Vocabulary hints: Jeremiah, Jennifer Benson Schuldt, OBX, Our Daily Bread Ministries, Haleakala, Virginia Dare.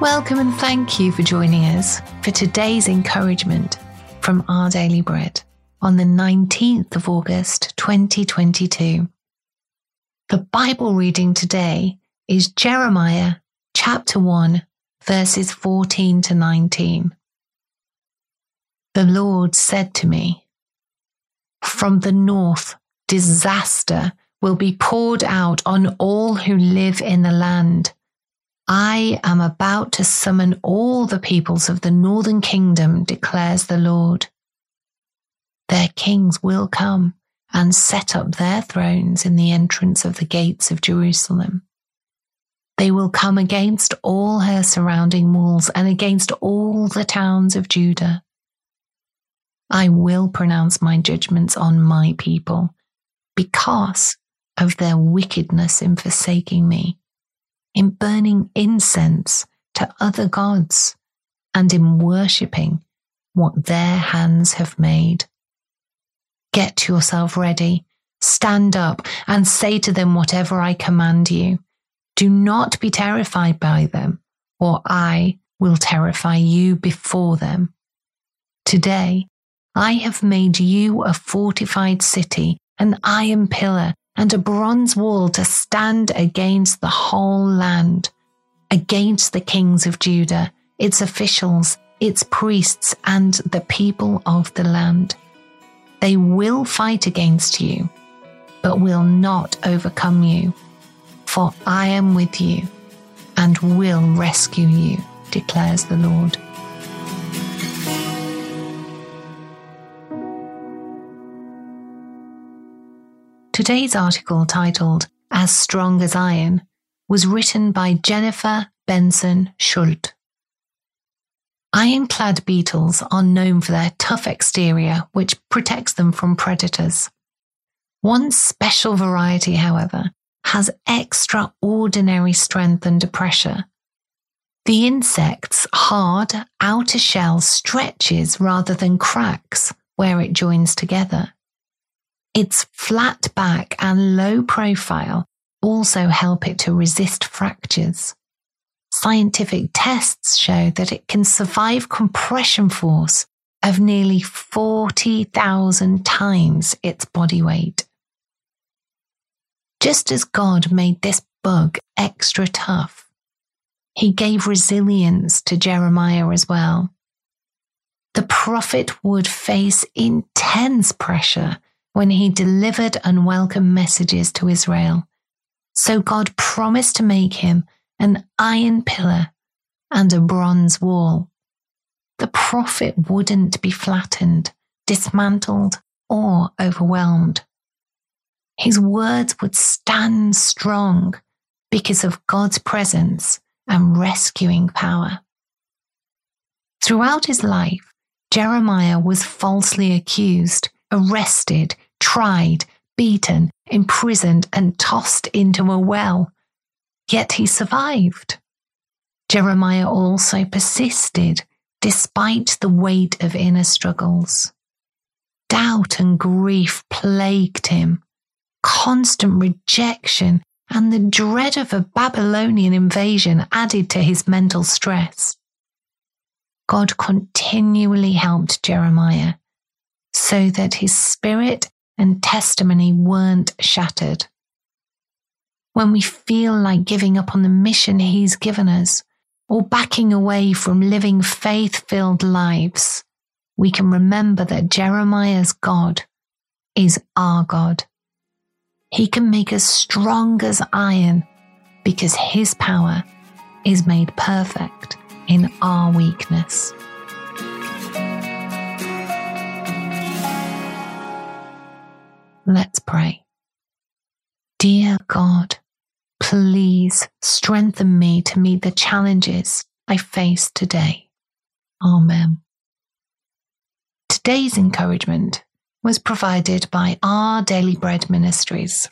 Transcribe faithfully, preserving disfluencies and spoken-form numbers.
Welcome and thank you for joining us for today's encouragement from Our Daily Bread on the nineteenth of August twenty twenty-two. The Bible reading today is Jeremiah chapter one, verses fourteen to nineteen. The Lord said to me, "From the north, disaster will be poured out on all who live in the land. I am about to summon all the peoples of the northern kingdom, declares the Lord. Their kings will come and set up their thrones in the entrance of the gates of Jerusalem. They will come against all her surrounding walls and against all the towns of Judah. I will pronounce my judgments on my people because of their wickedness in forsaking me, in burning incense to other gods, and in worshipping what their hands have made. Get yourself ready, stand up, and say to them whatever I command you. Do not be terrified by them, or I will terrify you before them. Today, I have made you a fortified city, an iron pillar, and a bronze wall to stand against the whole land, against the kings of Judah, its officials, its priests, and the people of the land. They will fight against you, but will not overcome you, for I am with you and will rescue you, declares the Lord." Today's article, titled "As Strong as Iron," was written by Jennifer Benson Schuldt. Ironclad beetles are known for their tough exterior, which protects them from predators. One special variety, however, has extraordinary strength under pressure. The insect's hard outer shell stretches rather than cracks where it joins together. Its flat back and low profile also help it to resist fractures. Scientific tests show that it can survive compression force of nearly forty thousand times its body weight. Just as God made this bug extra tough, He gave resilience to Jeremiah as well. The prophet would face intense pressure when he delivered unwelcome messages to Israel. So God promised to make him an iron pillar and a bronze wall. The prophet wouldn't be flattened, dismantled, or overwhelmed. His words would stand strong because of God's presence and rescuing power. Throughout his life, Jeremiah was falsely accused, arrested, tried, beaten, imprisoned, and tossed into a well. Yet he survived. Jeremiah also persisted despite the weight of inner struggles. Doubt and grief plagued him, constant rejection and the dread of a Babylonian invasion added to his mental stress. God continually helped Jeremiah so that his spirit and testimony weren't shattered. When we feel like giving up on the mission He's given us, or backing away from living faith-filled lives, we can remember that Jeremiah's God is our God. He can make us strong as iron because His power is made perfect in our weakness. Let's pray. Dear God, please strengthen me to meet the challenges I face today. Amen. Today's encouragement was provided by Our Daily Bread Ministries.